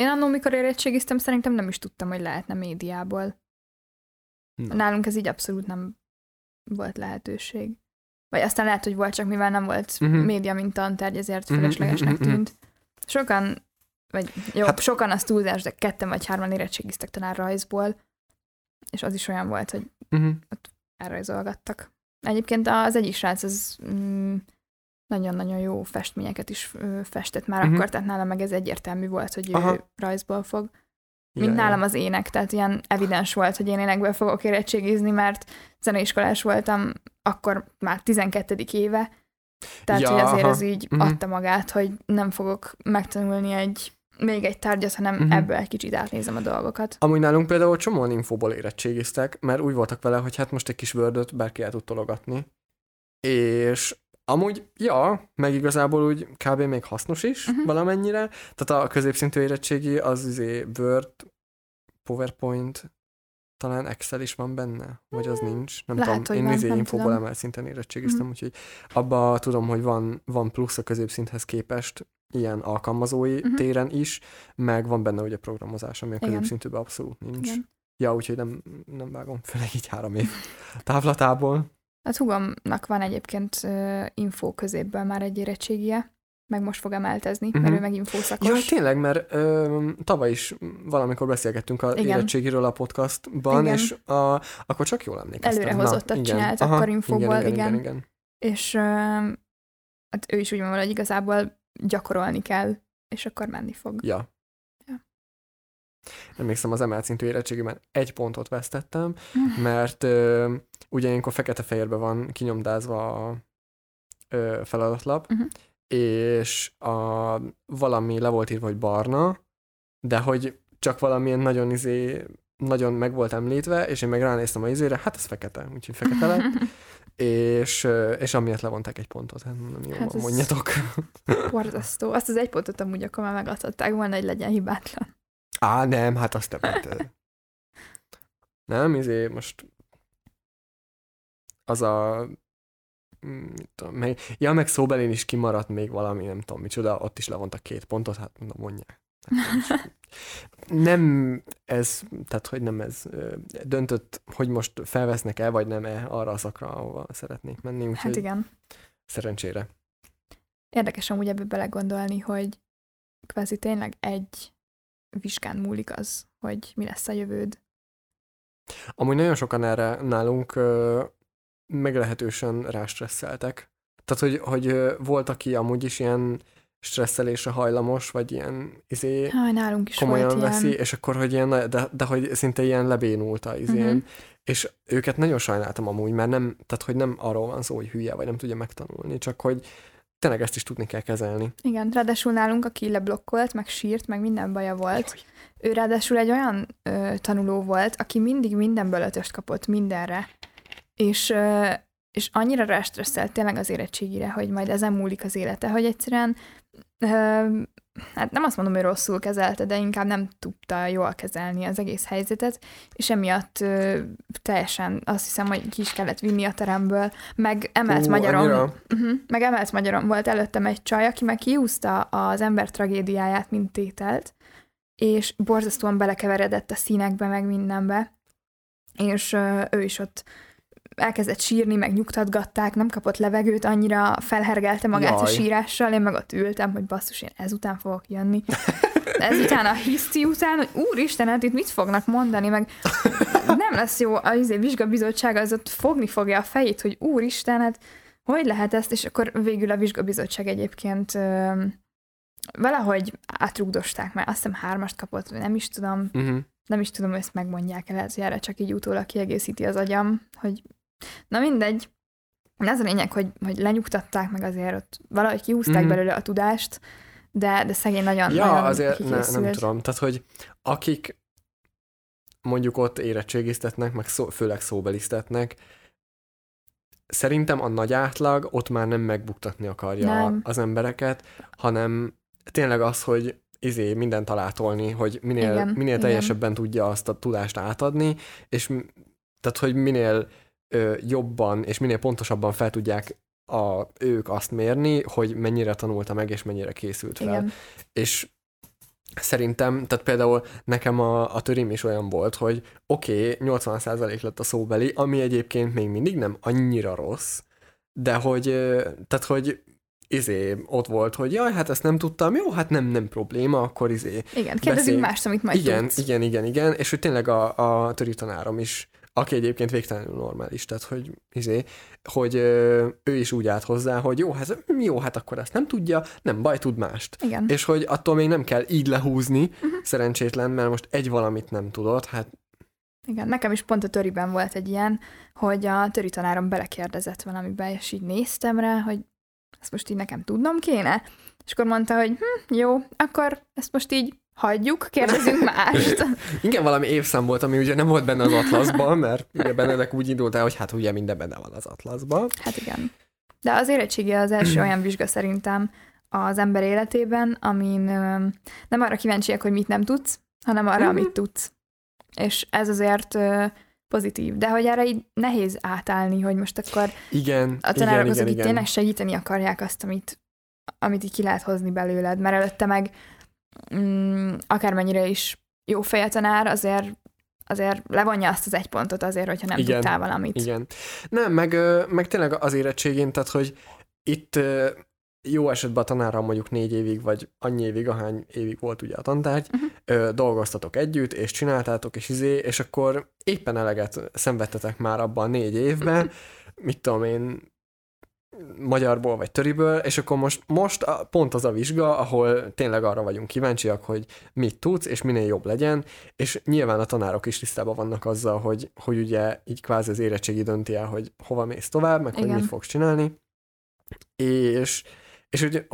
Én annól, mikor érettségiztem, szerintem nem is tudtam, hogy lehetne médiából. Na. Nálunk ez így abszolút nem volt lehetőség. Vagy aztán lehet, hogy volt, csak mivel nem volt média, mint tantárgy, ezért feleslegesnek tűnt. Sokan, vagy jó, hát, sokan az túlzás, de 2 vagy 3 érettségiztek talán rajzból, és az is olyan volt, hogy ott elrajzolgattak. Egyébként az egyik srác, az nagyon-nagyon jó festményeket is festett már akkor, tehát nálam meg ez egyértelmű volt, hogy ő rajzból fog. Mint nálam az ének, tehát ilyen evidens volt, hogy én énekből fogok érettségizni, mert zeneiskolás voltam akkor már 12. éve, tehát hogy azért az így adta magát, hogy nem fogok megtanulni még egy tárgyat, hanem ebből egy kicsit átnézem a dolgokat. Amúgy nálunk például csomóan infóból érettségiztek, mert úgy voltak vele, hogy hát most egy kis Wordöt bárki el tud tologatni, és amúgy, meg igazából úgy kb. Még hasznos is valamennyire. Tehát a középszintű érettségi az Word, PowerPoint, talán Excel is van benne, vagy az nincs. Nem lehet, tudom, én infóból emelt szinten érettségiztem, úgyhogy abba tudom, hogy van plusz a középszinthez képest, ilyen alkalmazói téren is, meg van benne ugye programozás, ami a középszintűben abszolút nincs. Igen. Ja, úgyhogy nem vágom, főleg így 3 év távlatából. Hát húgomnak van egyébként infó középből már egy érettségie, meg most fog emeltezni, mert ő meg infószakos. Ja, tényleg, mert tavaly is valamikor beszélgettünk az érettségiről a podcastban, igen. És akkor csak jól emlékeztem. Előrehozottat csinált, akkor infóból, igen. És hát ő is úgy van, hogy igazából gyakorolni kell, és akkor menni fog. Ja. Emlékszem, az emelt szintű érettségében 1 pontot vesztettem, mert... ugye ilyenkor fekete-fehérbe van kinyomdázva a feladatlap, és valami le volt írva, hogy barna, de hogy csak valamilyen nagyon nagyon meg volt említve, és én meg ránéztem a izére, hát ez fekete, úgyhogy fekete lett, és amiatt levonták 1 pontot, hát nem jól hát mondjatok. Borzasztó. Azt az 1 pontot amúgy akkor már megadhatták volna, hogy legyen hibátlan. Á, nem, hát azt nem. Nem, most az a... Ja, meg szóbelén is kimaradt még valami, nem tudom micsoda, ott is levontak 2 pontot, hát mondják. Nem ez, tehát hogy nem ez döntött, hogy most felvesznek el, vagy nem-e arra a szakra, ahova szeretnék menni. Hát igen. Szerencsére. Érdekes amúgy ebbe belegondolni, hogy kvázi tényleg egy vizsgán múlik az, hogy mi lesz a jövőd. Amúgy nagyon sokan erre nálunk meglehetősen rástresszeltek. Tehát, hogy volt, aki amúgy is ilyen stresszelésre hajlamos, vagy ilyen nálunk is komolyan veszi, ilyen. És akkor, hogy ilyen, de hogy szinte ilyen lebénulta és őket nagyon sajnáltam amúgy, mert nem, tehát, hogy nem arról van szó, hogy hülye, vagy nem tudja megtanulni, csak hogy tényleg ezt is tudni kell kezelni. Igen, ráadásul nálunk, aki leblokkolt, meg sírt, meg minden baja volt. Jaj. Ő ráadásul egy olyan tanuló volt, aki mindig mindenből 5-öst kapott mindenre, és annyira rástresszelt tényleg az érettségire, hogy majd ezen múlik az élete, hogy egyszerűen, hát nem azt mondom, hogy rosszul kezelte, de inkább nem tudta jól kezelni az egész helyzetet, és emiatt teljesen azt hiszem, hogy ki is kellett vinni a teremből, meg emelt magyarom volt előttem egy csaj, aki meg kiúzta az ember tragédiáját, mint tételt, és borzasztóan belekeveredett a színekbe, meg mindenbe, és ő is ott elkezdett sírni, meg nyugtatgatták, nem kapott levegőt, annyira felhergelte magát a sírással, én meg ott ültem, hogy basszus, én ezután fogok jönni. Ezután a hiszti után, hogy úristen, hát itt mit fognak mondani, meg nem lesz jó, a vizsgabizottság az ott fogni fogja a fejét, hogy úristen, hát hogy lehet ezt, és akkor végül a vizsgabizottság egyébként valahogy átrugdosták, mert azt hiszem 3-ast kapott, nem is tudom, nem is tudom, hogy ezt megmondják-e, lehet, hogy erre csak így utólag kiegészíti az agyam, hogy na mindegy, ez a lényeg, hogy lenyugtatták, meg azért ott valahogy kihúzták belőle a tudást, de szegény nagyon azért nem tudom, tehát hogy akik mondjuk ott érettségiztetnek, meg főleg szóbeliztetnek, szerintem a nagy átlag ott már nem megbuktatni akarja az embereket, hanem tényleg az, hogy mindent alátolni, hogy minél teljesebben tudja azt a tudást átadni, és tehát, hogy minél jobban és minél pontosabban fel tudják ők azt mérni, hogy mennyire tanulta meg, és mennyire készült fel. Igen. És szerintem, tehát például nekem a törim is olyan volt, hogy oké, 80% lett a szóbeli, ami egyébként még mindig nem annyira rossz, de hogy, tehát hogy ott volt, hogy jaj, hát ezt nem tudtam, jó, hát nem probléma, akkor igen, kérdezzük mást, amit majd tudsz. Igen, és hogy tényleg a töri tanárom is, aki egyébként végtelenül normális, tehát hogy hogy ő is úgy állt hozzá, hogy jó, hát akkor ezt nem tudja, nem baj, tud mást. Igen. És hogy attól még nem kell így lehúzni, szerencsétlen, mert most egy valamit nem tudod, hát. Igen, nekem is pont a töriben volt egy ilyen, hogy a töri tanárom belekérdezett valamibe, és így néztem rá, hogy ezt most így nekem tudnom kéne? És akkor mondta, hogy jó, akkor ezt most így hagyjuk, kérdezzünk mást. Igen, valami évszám volt, ami ugye nem volt benne az atlaszban, mert ugye Benedek úgy indult el, hogy hát ugye minden benne van az atlaszban. Hát igen. De az érettségi az első olyan vizsga szerintem az ember életében, amin nem arra kíváncsiak, hogy mit nem tudsz, hanem arra, amit tudsz. És ez azért... pozitív, de hogy erre így nehéz átállni, hogy most akkor a tanárok azok itt tényleg segíteni akarják azt, amit így ki lehet hozni belőled, mert előtte meg akármennyire is jó fej a tanár, azért levonja azt az 1 pontot azért, hogyha nem tudtál valamit. Igen. Nem, meg tényleg az érettségén, tehát hogy itt jó esetben a tanárral mondjuk 4 évig, vagy annyi évig, ahány évig volt ugye a tantárgy, dolgoztatok együtt, és csináltátok, és és akkor éppen eleget szenvedtetek már abban a 4 évben, mit tudom én, magyarból, vagy töriből, és akkor most pont az a vizsga, ahol tényleg arra vagyunk kíváncsiak, hogy mit tudsz, és minél jobb legyen, és nyilván a tanárok is tisztában vannak azzal, hogy ugye így kvázi az érettségi dönti el, hogy hova mész tovább, meg hogy mit fogsz csinálni, és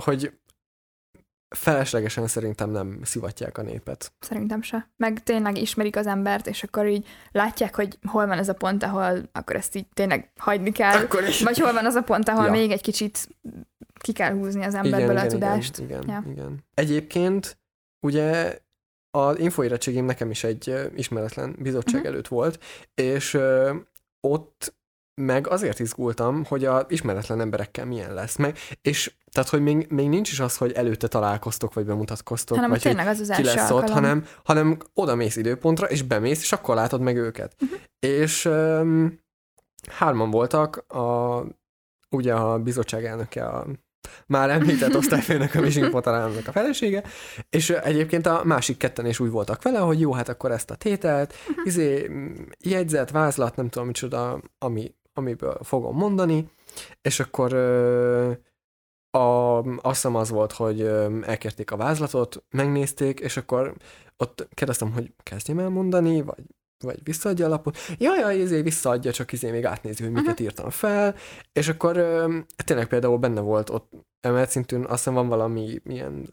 hogy feleslegesen szerintem nem szivatják a népet. Szerintem se. Meg tényleg ismerik az embert, és akkor így látják, hogy hol van ez a pont, ahol akkor ezt így tényleg hagyni kell. Vagy hol van az a pont, ahol még egy kicsit ki kell húzni az emberből a tudást. Igen. Egyébként ugye az infoérettségim nekem is egy ismeretlen bizottság előtt volt, és ott meg azért izgultam, hogy az ismeretlen emberekkel milyen lesz. Meg, és tehát, hogy még nincs is az, hogy előtte találkoztok, vagy bemutatkoztok, hanem vagy tényleg az ki lesz ott, hanem oda mész időpontra, és bemész, és akkor látod meg őket. És hárman voltak, ugye a bizottság elnöke, a már említett osztályfőnök, a Mizsinkpotalának a felesége, és egyébként a másik ketten is úgy voltak vele, hogy jó, hát akkor ezt a tételt, jegyzet, vázlat, nem tudom micsoda, amiből fogom mondani, és akkor azt hiszem az volt, hogy elkérték a vázlatot, megnézték, és akkor ott kérdeztem, hogy kezdjem el mondani, vagy visszaadja a lapot. Jaj, visszaadja, csak még átnézi, hogy miket írtam fel, és akkor tényleg például benne volt ott emelt szintűn, azt hiszem van valami ilyen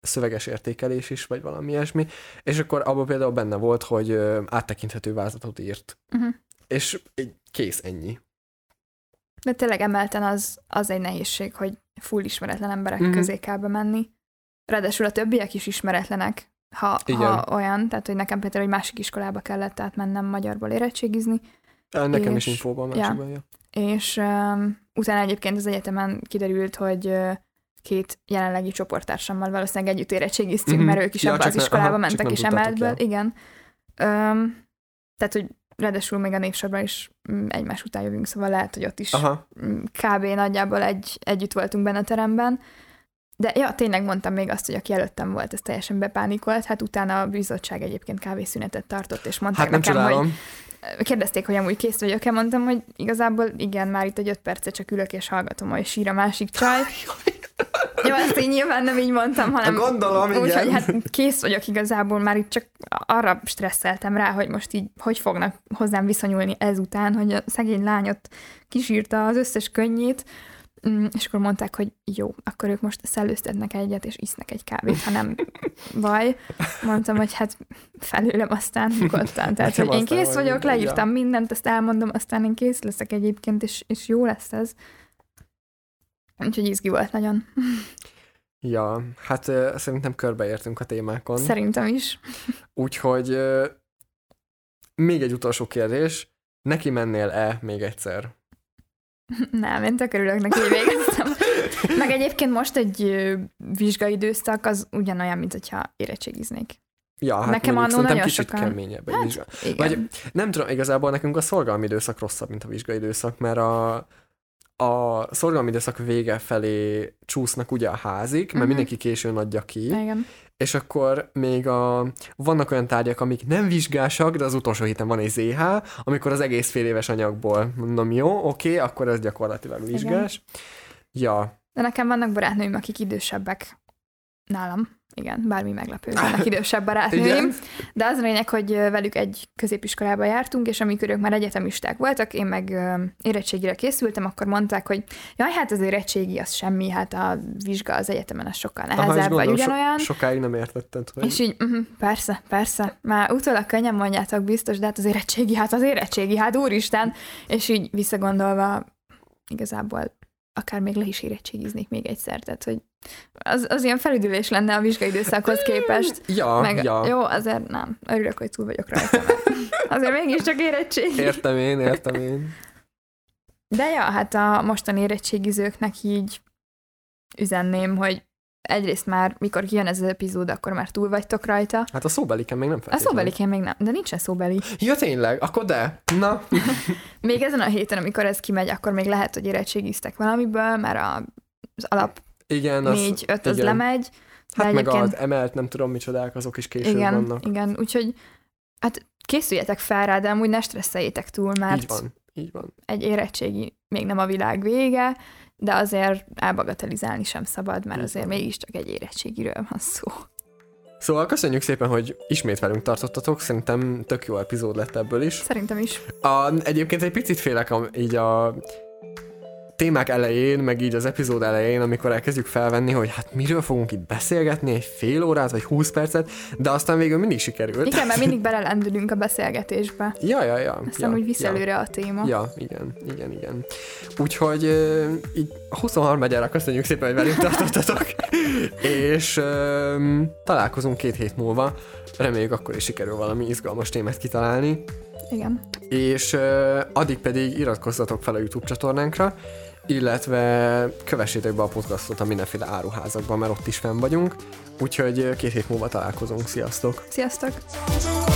szöveges értékelés is, vagy valami ilyesmi, és akkor abban például benne volt, hogy áttekinthető vázlatot írt. És kész, ennyi. De tényleg emelten az egy nehézség, hogy full ismeretlen emberek közé kell bemenni. Ráadásul a többiek is ismeretlenek. Ha olyan, tehát hogy nekem például egy másik iskolába kellett átmennem magyarból érettségizni. Nekem is infóban másikban, ja. És utána egyébként az egyetemen kiderült, hogy két jelenlegi csoporttársammal valószínűleg együtt érettségiztünk, mert ők is abba az iskolába mentek és emeltből. Igen. Tehát, hogy ráadásul még a népsorban is egymás után jövünk, szóval lehet, hogy ott is kb. Nagyjából együtt voltunk benne a teremben. De ja, tényleg mondtam még azt, hogy aki előttem volt, ez teljesen bepánikolt. Hát utána a bizottság egyébként kávészünetet tartott, és mondták nekem, hogy kérdezték, hogy amúgy kész vagyok-e, mondtam, hogy igazából igen, már itt egy 5 percet csak ülök és hallgatom, hogy sír a másik csaj. Jó, ezt én nyilván nem így mondtam, hanem gondolom, úgy, hogy hát kész vagyok igazából, már itt csak arra stresszeltem rá, hogy most így hogy fognak hozzám viszonyulni ezután, hogy a szegény lányot kisírta az összes könnyét. És akkor mondták, hogy jó, akkor ők most szellőztetnek egyet, és isznek egy kávét, ha nem baj. Mondtam, hogy hát felőlem aztán nyugodtan. Tehát, hogy én kész vagyok, leírtam mindent, ezt elmondom, aztán én kész leszek egyébként, és jó lesz ez. Úgyhogy izgi volt nagyon. Ja, hát szerintem körbeértünk a témákon. Szerintem is. Úgyhogy még egy utolsó kérdés. Neki mennél-e még egyszer? Nem, én tök örülök neki, hogy végeztem. Meg egyébként most egy vizsgaidőszak az ugyanolyan, mint hogyha érettségiznék. Ja, hát nekem mondjuk szerintem kicsit keményebb egy vizsga. Vagy nem tudom, igazából nekünk a szorgalmi időszak rosszabb, mint a vizsgaidőszak, mert a szorgalmi időszak vége felé csúsznak ugye a házik, mert mindenki későn adja ki. Igen. És akkor még vannak olyan tárgyak, amik nem vizsgásak, de az utolsó héten van egy ZH, amikor az egész fél éves anyagból mondom, jó, oké, akkor ez gyakorlatilag vizsgás. Igen. Ja. De nekem vannak barátnőim, akik idősebbek nálam. Igen, bármi meglepő, vannak idősebb barátnőim. De az a lényeg, hogy velük egy középiskolába jártunk, és amikor ők már egyetemisták voltak, én meg érettségire készültem, akkor mondták, hogy jaj, hát az érettségi az semmi, hát a vizsga az egyetemen az sokkal nehezebb, vagy ugyanolyan. Sokáig nem értetted, hogy... És így, persze, már utólag könnyen mondjátok biztos, de hát az érettségi, hát úristen, és így visszagondolva igazából akár még le is érettségiznék még egyszer, tehát hogy az ilyen felüdülés lenne a vizsgaidőszakhoz képest. Ja. Jó, azért nem. Örülök, hogy túl vagyok rajta. Azért mégiscsak érettség. Értem én. De ja, hát a mostani érettségizőknek így üzenném, hogy egyrészt már, mikor kijön ez az epizód, akkor már túl vagytok rajta. Hát a szóbeliken még nem feltétlenül. A szóbeliken még nem, de nincsen szóbeli. Ja, tényleg, akkor de. Na. Még ezen a héten, amikor ez kimegy, akkor még lehet, hogy érettségiztek valamiből, mert az alap 4-5 az lemegy. Hát egyébként... meg az emelt, nem tudom micsodák, azok is később vannak. Igen, úgyhogy hát készüljetek fel rá, de amúgy ne stresszeljétek túl, mert így van. Egy érettségi még nem a világ vége, de azért elbagatelizálni sem szabad, mert azért mégiscsak egy érettségiről van szó. Szóval köszönjük szépen, hogy ismét velünk tartottatok, szerintem tök jó epizód lett ebből is. Szerintem is. Egyébként egy picit félek így a témák elején, meg így az epizód elején, amikor elkezdjük felvenni, hogy hát miről fogunk itt beszélgetni, egy fél órát, vagy 20 percet, de aztán végül mindig sikerült. Igen, mert mindig belelendülünk a beszélgetésbe. Ja. Aztán úgy visz előre a téma. Ja, igen. Úgyhogy így 23-ára köszönjük szépen, hogy velünk tartottatok. És találkozunk 2 hét múlva. Reméljük, akkor is sikerül valami izgalmas témát kitalálni. Igen. És addig pedig iratkozzatok fel a YouTube csatornánkra, illetve kövessétek be a podcastot a mindenféle áruházakban, mert ott is fenn vagyunk. Úgyhogy 2 hét múlva találkozunk. Sziasztok! Sziasztok!